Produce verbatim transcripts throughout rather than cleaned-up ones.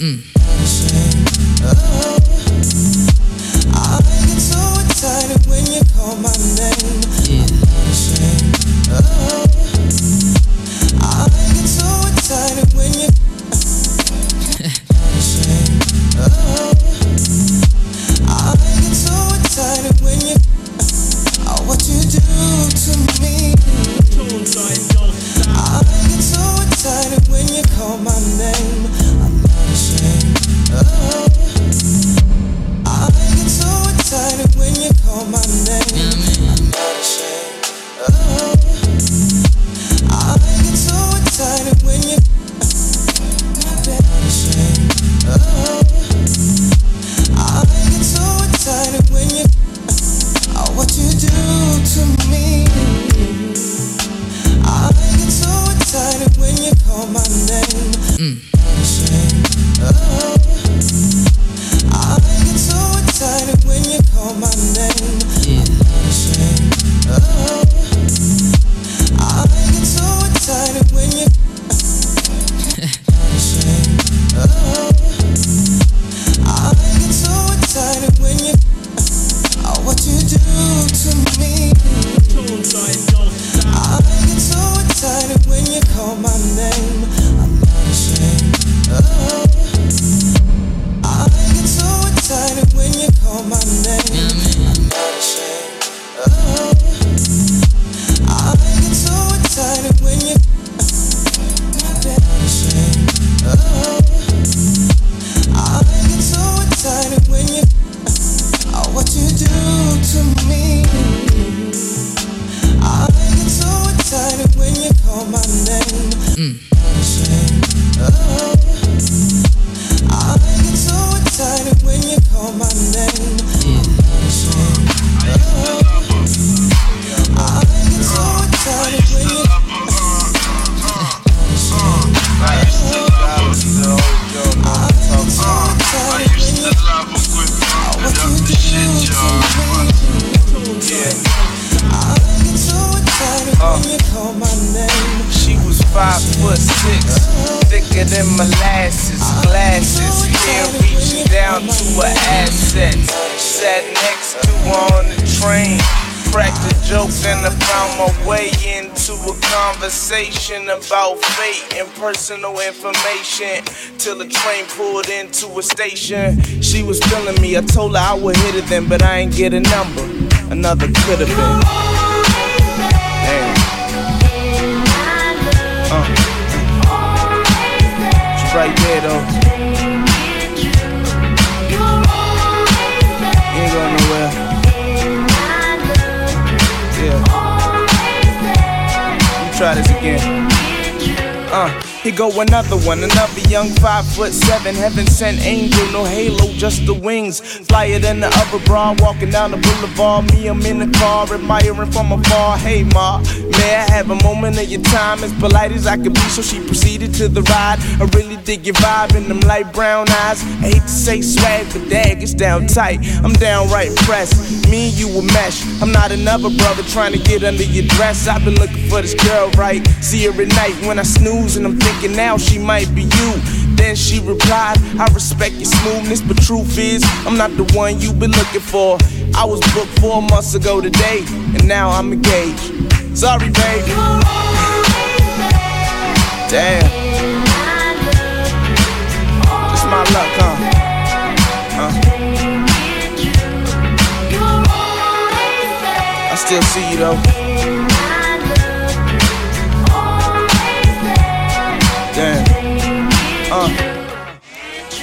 Mm. I get so excited when you call my name. Yeah. I get so excited when you. I get so excited when you. Oh, what you do to me. I get so excited when you call my name. I'm not ashamed. Oh, I get so excited when you call my name. I'm not ashamed. Oh, I get so excited when you. I'm not ashamed. Oh, I get so excited when you. Oh, what you do to me. I get so excited when you call my name. Mm. Oh, I get so excited when you call my name. Yeah. Oh, I get so excited when you. Oh, I get so excited when you. Oh, what you do to me. I get so excited when you call my name. I'm not ashamed. Oh, I get so excited when you call my name. I'm not ashamed. Oh, I get so excited when you. I'm not ashamed. Oh, I get so excited when you. Oh, what you do to me. I get so excited when you call my name. Mm. Oh, I get so excited when you call my name. Yeah. Oh, I get so excited when you. I used to love them. I get so excited when you. Oh, what you do to me. Yeah. Uh, she was five foot six, thicker than molasses, glasses, hair reaching down to her assets. Sat next to her on the train, cracked a joke, then I found my way into a conversation about fate and personal information. Till the train pulled into a station, she was feeling me. I told her I would hit it then, but I ain't get a number. Another could have been. Uh, it's right there though. You ain't going nowhere. Yeah. You try this again. Uh. Here go another one, another young five foot seven, heaven sent angel, no halo, just the wings, flyer than the upper bra, walking down the boulevard, me, I'm in the car, admiring from afar. Hey ma, may I have a moment of your time, as polite as I could be, so she proceeded to the ride. I really dig your vibe in them light brown eyes. I hate to say swag, but dag, it's down tight, I'm downright pressed, me and you a mesh, I'm not another brother trying to get under your dress. I've been looking for this girl, right, see her at night when I snooze and I'm thinking. Thinking now she might be you. Then she replied, I respect your smoothness, but truth is, I'm not the one you've been looking for. I was booked four months ago today, and now I'm engaged. Sorry, baby. Damn. Just my luck, huh? Huh? I still see you though. Uh.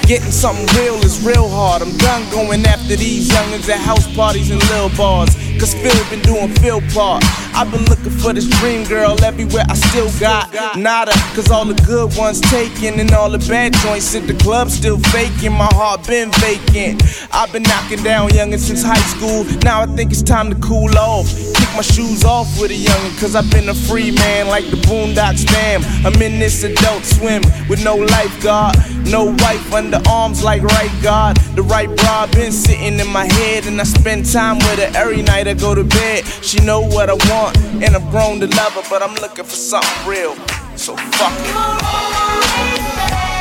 Getting something real is real hard. I'm done going after these youngins at house parties and lil bars. Cause Phil been doing Phil part. I've been looking for this dream girl everywhere, I still got nada. Cause all the good ones taken and all the bad joints at the club still faking. My heart been vacant. I've been knocking down youngins since high school. Now I think it's time to cool off. Kick my shoes off with a youngin. Cause I've been a free man like the Boondocks, damn. I'm in this adult swim with no lifeguard. No wife under arms like right guard. The right bra been sitting in my head, and I spend time with her every night I go to bed. She know what I want, and I'm grown to love her, but I'm looking for something real. So fuck it.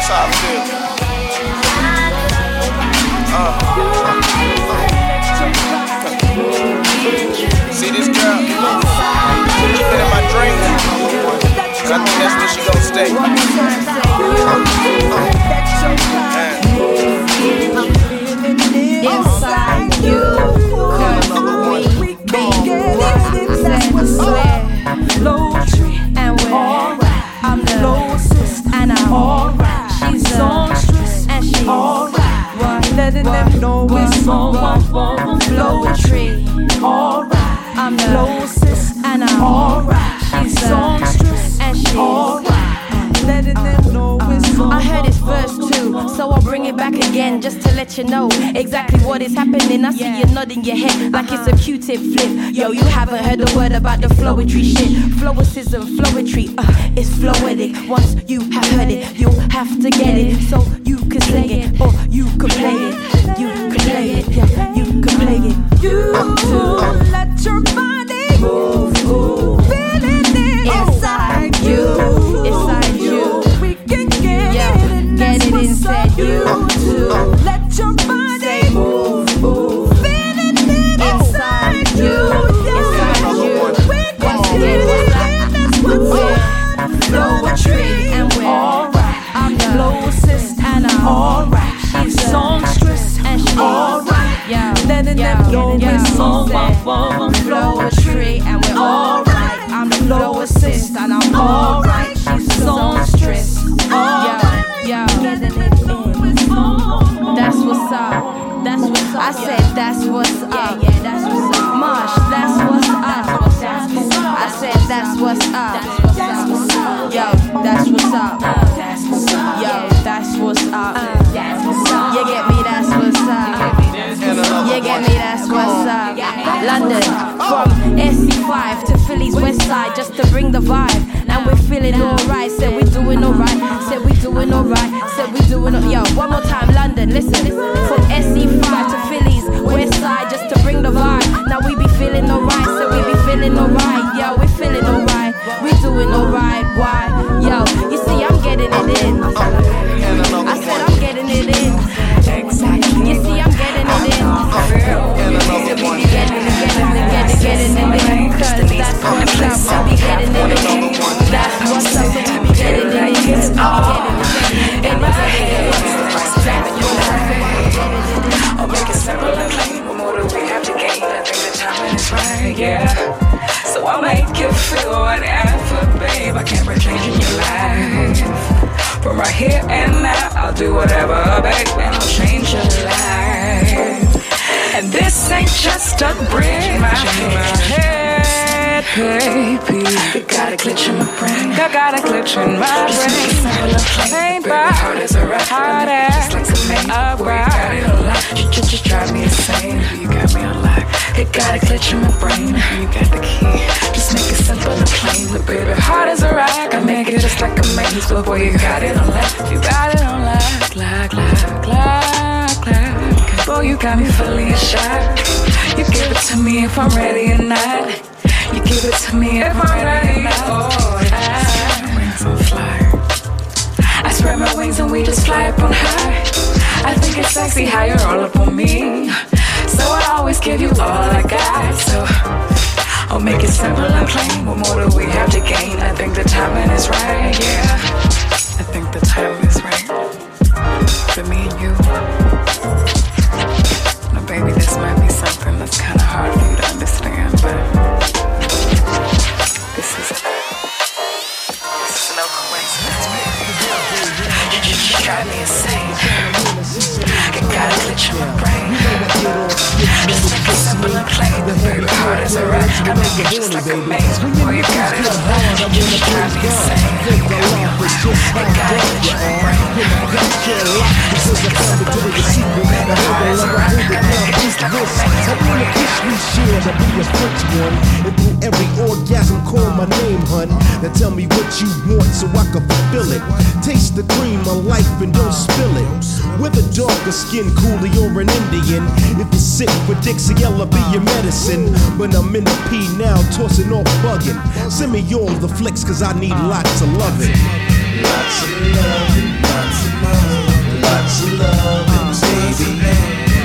That's how I feel. Uh. See this girl? She been in my dreams. Cause I think that's where she gon' stay. Inside you, come me. Biggest that's what's left. Floetry and we're alright. I'm the closest and I'm alright. She's songstress and she's alright. Letting them know it's on my phone. Floetry, alright. I'm the closest and I'm alright. She's songstress and she's alright. Letting them know it's on. I heard it's verse two, so I'll bring it back again just to let you know exactly what is happening. I see you nodding your head like it's a Q-tip flip. Yo, you haven't heard a word about the Floetry shit. Floeticism, Floetry, uh, it's floetic. Once you have heard it, you'll have to get it. So you can sing it or you can play it. You can play it, yeah, you can play it. You let your body move, move. Feeling it inside you, inside you. We can get yeah. it in, get it inside you too. Let your body say move, move. Feeling it inside, inside you, inside you. We can oh. get it in, that's what's up. Floetry and we're alright. I'm the closest and I'm alright. She's songstress and she's alright. Yeah, letting them know it's on my phone. Floetry and we're alright. I'm the Floetry and I'm alright. She's songstress. Oh, yeah, yeah. That's what's up. That's what's up. I said that's what's up. Yeah, yeah, that's what's up. Marsh, that's what's up. That's what's up. I said that's what's up. That's what's up. Yo, that's what's up. That's what's up. Yo, that's what's up. That's what's up. You get me? That's what's up. You get me? That's what's up. London, from S C five to Philly's west side, just to bring the vibe. And we're feeling alright, said we're doing alright, said we're doing alright, said we're doing alright. Yo, one more time, London, listen. From S C five to Philly's west side, just to bring the vibe. Now we be feeling alright, said we be feeling alright. Yo, we're feeling alright, we're doing alright. Why? Yo, you see, I'm getting it in. I said I'm getting it in. You see, I'm getting it in. In my brain, ain't by heart is a rock, heart ass, just like a man. You just, just drive me insane. You got me alive. It got a glitch in my brain. You got the key. Just make it simple and plain. Look, baby, hard as a rock. I make it just like a man. So boy, you got it on lock. You got it on lock, lock, lock, lock, lock. Boy, you got me fully a shot. You give it to me if I'm ready or not. You give it to me if I'm ready or not. Oh, fly. I spread my wings and we just fly up on high. I think it's sexy how you're all up on me. So I always give you all I got. So I'll make it simple and plain. What more do we have to gain? I think the timing is right, yeah. I think the timing is right for me and you. Now baby, this might be something that's kinda hard for you to understand, but this is it. Drive me insane. I got a glitch in my brain. Just like a simple and plain. The very hard is a rock. I make it just like a maze. Boy, you got it. You just drive me insane. You got me alive. I got a glitch in my brain. Just like a simple and plain. The very hard is a rock. I make it just like a maze. I wanna kiss me, shit. I'll be your first one. And through every orgasm, call my name, hun. Now tell me what you want so I can fulfill it. Taste the cream of life and don't spill it. With a darker skin, coolie or an Indian. If you're sick with Dixie, I'll be your medicine. But I'm in the P now, tossing off bugging. Send me all the flicks, cause I need lots of loving. Lots of love, lots of love, lots of love, baby.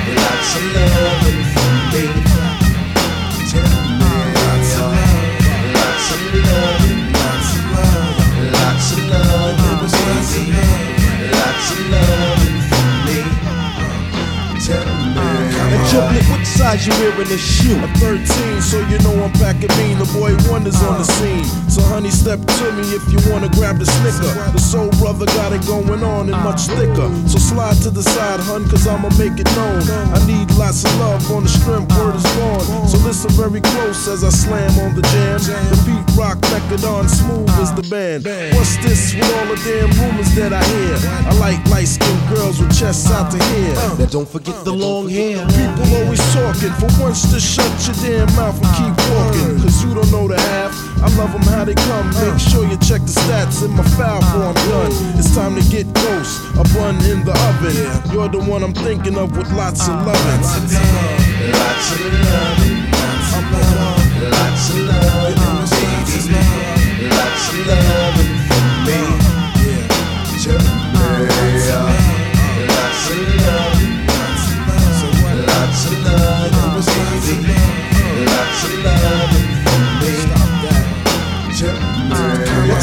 Besides, you wearing a shoe. I'm thirteen, so you know I'm back at me. The boy Wonder's on the scene. So honey, step to me if you wanna grab the snicker. The soul brother got it going on and much thicker. So slide to the side, hun, cause I'ma make it known. I need lots of love on the strip, word is born. So listen very close as I slam on the jam. The beat rock record on smooth as the band. What's this with all the damn rumors that I hear? I like light-skinned girls with chests out to here. Now don't forget the long hair. People always talking. For once, just shut your damn mouth and keep walking. Cause you don't know the half. I love them how they come. Make sure you check the stats in my foul form gun. It's time to get close. A bun in the oven. You're the one I'm thinking of with lots of lovin'. Lots of lovin'. Lots of lovin'. Lots of lovin'. Lots of lovin'. Lots of lovin'. Lots of lovin' for me, yeah. Lots of lovin', lots of lovin', baby. Lots of lovin' for me, yeah. I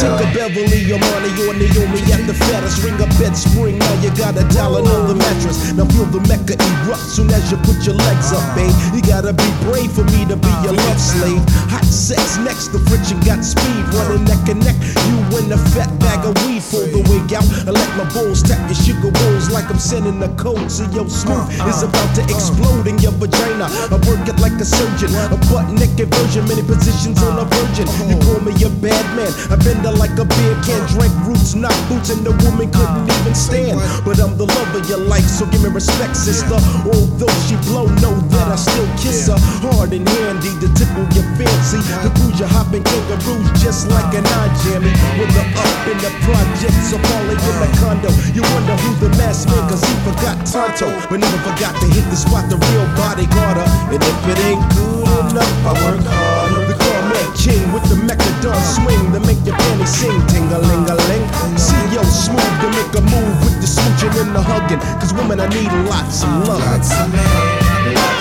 took a Beverly, your money, your Naomi at the fattest. Ring a bed spring, now you got a dollar on the mattress. Now feel the Mecca erupt soon as you put your legs up, babe. You gotta be brave for me to be your love slave. Hot sex next to friction, got speed running neck and neck. You in a fat bag of weed, pull the wig out and let my balls tap your sugar rolls like I'm sending a code. So your smooth is about to explode in your vagina. I work it like a surgeon, a butt naked version, many positions on a virgin. You call me a bad man, I bend her like a beer can, drank roots, not boots, and the woman couldn't even stand. But I'm the love of your life, so give me respect, sister. Although she blow, know that I still kiss her hard and handy to tickle your fancy. The booze you hopping kangaroos just like an eye jammy. With the up in the projects of all in the condo. You wonder who the mask man, cause he forgot Tonto. But never forgot to hit the spot, the real bodyguarder. And if it ain't good enough, I work harder. The gourmet king with the Mechadon swing that make your panties sing, ting-a-ling-a-ling. See yo smooth to make a move with the smooching and the hugging. Cause women, I need lots of love. Lots of love, lots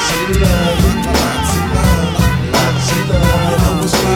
of love, lots of love, lots of love, lots of love, lots of love.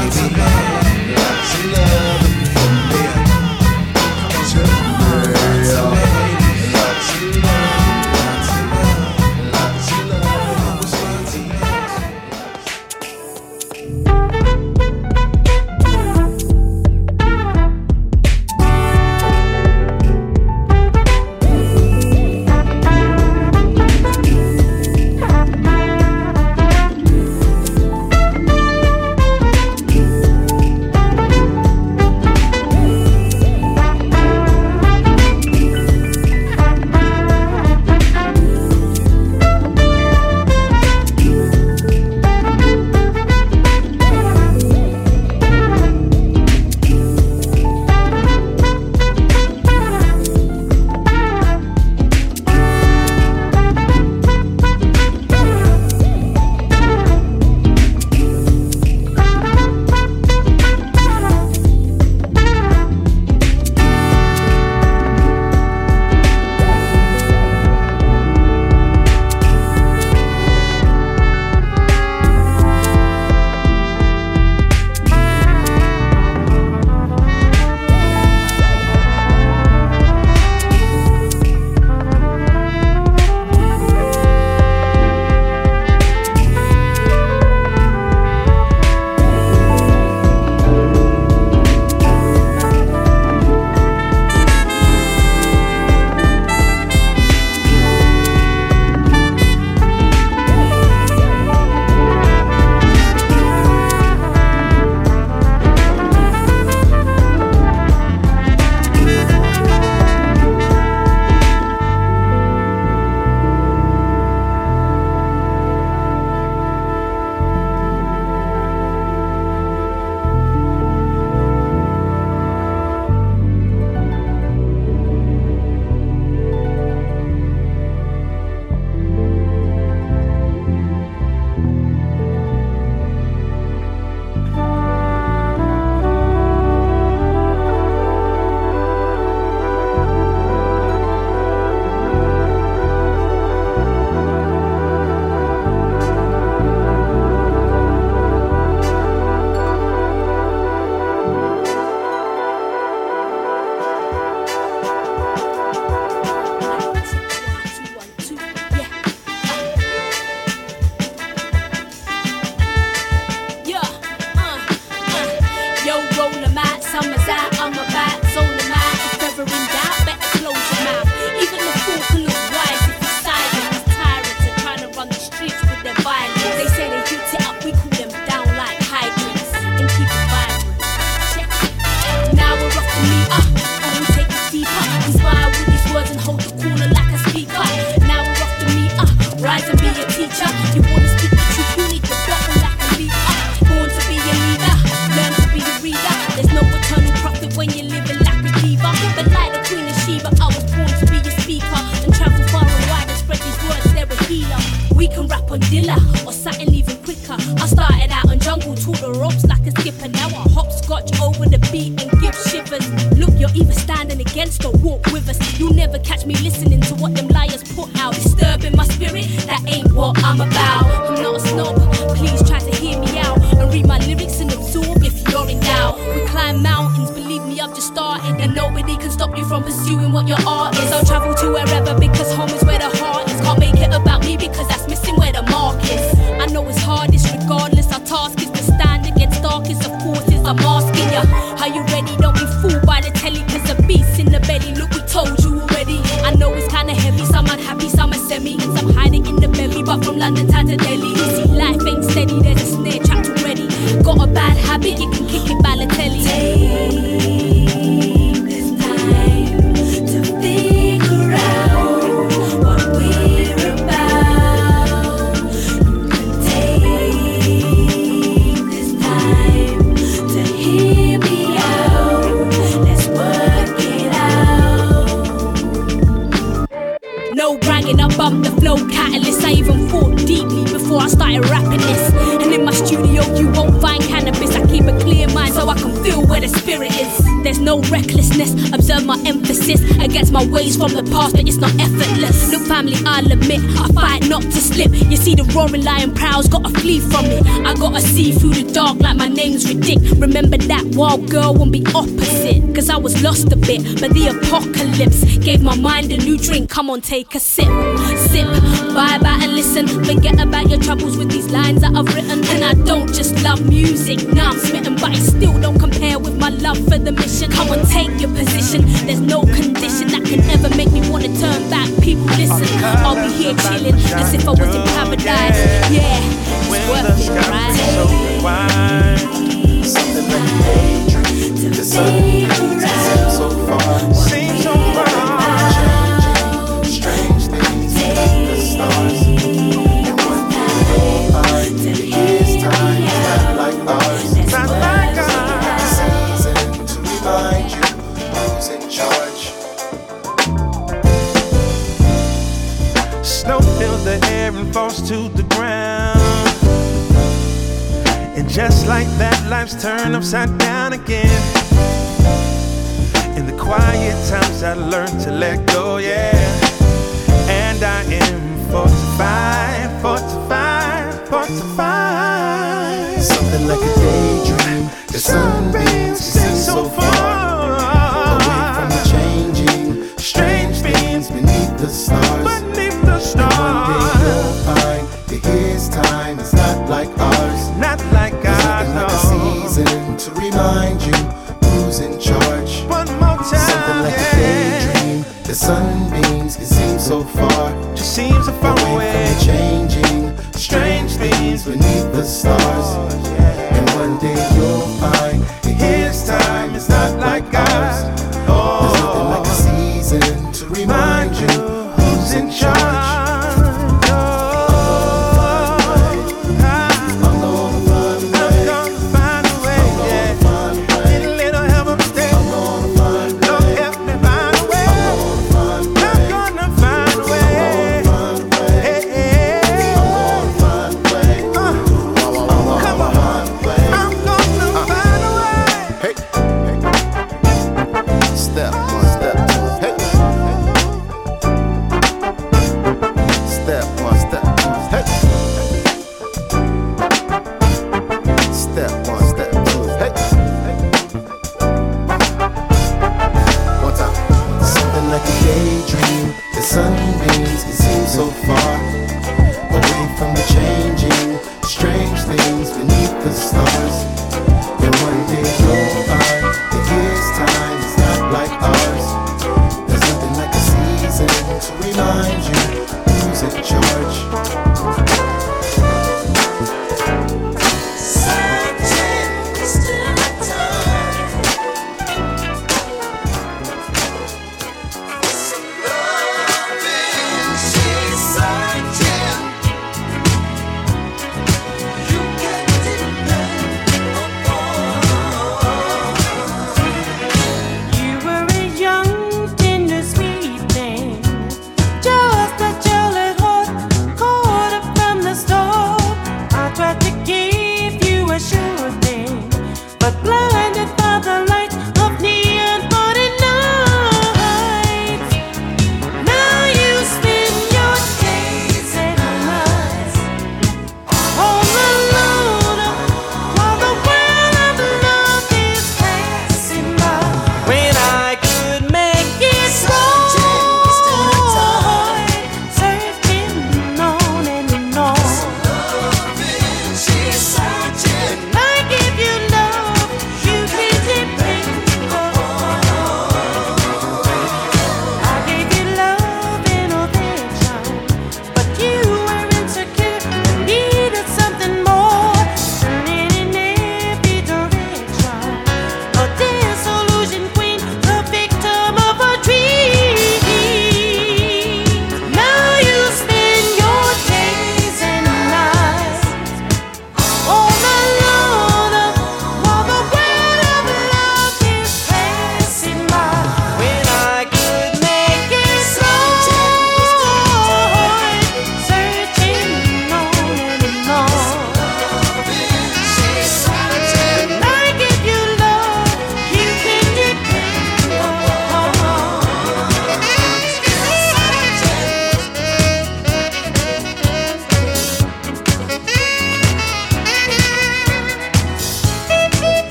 standing against the walk with us. You'll never catch me listening to what them liars put out. Disturbing my spirit, that ain't what I'm about. I'm not a snob, please try to hear me out and read my lyrics and absorb if you're in doubt. We climb mountains, believe me, I've just started, and nobody can stop you from pursuing what your art is. I'll travel to wherever because home is where the heart is. Can't make it about me because that's missing where the mark is. I know it's hardest, regardless, our task is to stand against darkest of forces. I'm asking ya, are you ready? Don't be fooled by the telly, cause the beast in the belly. Look, we told you already. I know it's kinda heavy, some unhappy, some are semi, and some hiding in the belly, but from London town to Delhi. You see, life ain't steady, there's a snare trapped already. Got a bad habit, you can kick it by the telly. Take this time to figure out what we're up up the flow catalyst. I even thought deeply before I started rapping this. And in my studio you won't find cannabis. I keep a clear mind so I can feel where the spirit is. There's no recklessness, observe my emphasis against my ways from the past, but it's not effortless. Look family, I'll admit, I fight not to slip. You see the roaring lion prowls, gotta flee from it. I gotta see through the dark like my name's Riddick. Remember that wild girl won't be opposite, cause I was lost a bit, but the apocalypse gave my mind a new drink. Come on, take a sip. Sip, vibe out and listen. Forget about your troubles with these lines that I've written. And I don't just love music, now I'm smitten, but it still don't compare with my love for the mission. Come on, take your position. There's no condition that can ever make me wanna turn back. People listen, I'll be here chilling as if I was in paradise. Yeah, it's worth it, right? So wide, something like a daydream. The sun seems so far, seems so far. The air and falls to the ground, and just like that, life's turned upside down again. In the quiet times, I learned to let go, yeah. And I am fortified, fortified, fortified. Something like a daydream. The sunbeams seem so far away from the changing, strange things beneath the stars. Star. One day you'll find that his time is not like ours. Not like ours. Something like a season to remind you who's in charge. One more time. Something like yeah. a daydream. The sunbeams can seem so far. Just seems so far away, away from the changing, strange things beneath the stars. Yeah. And one day you'll find that his time is not like ours. Oh. Something like a season to remind you who's in charge.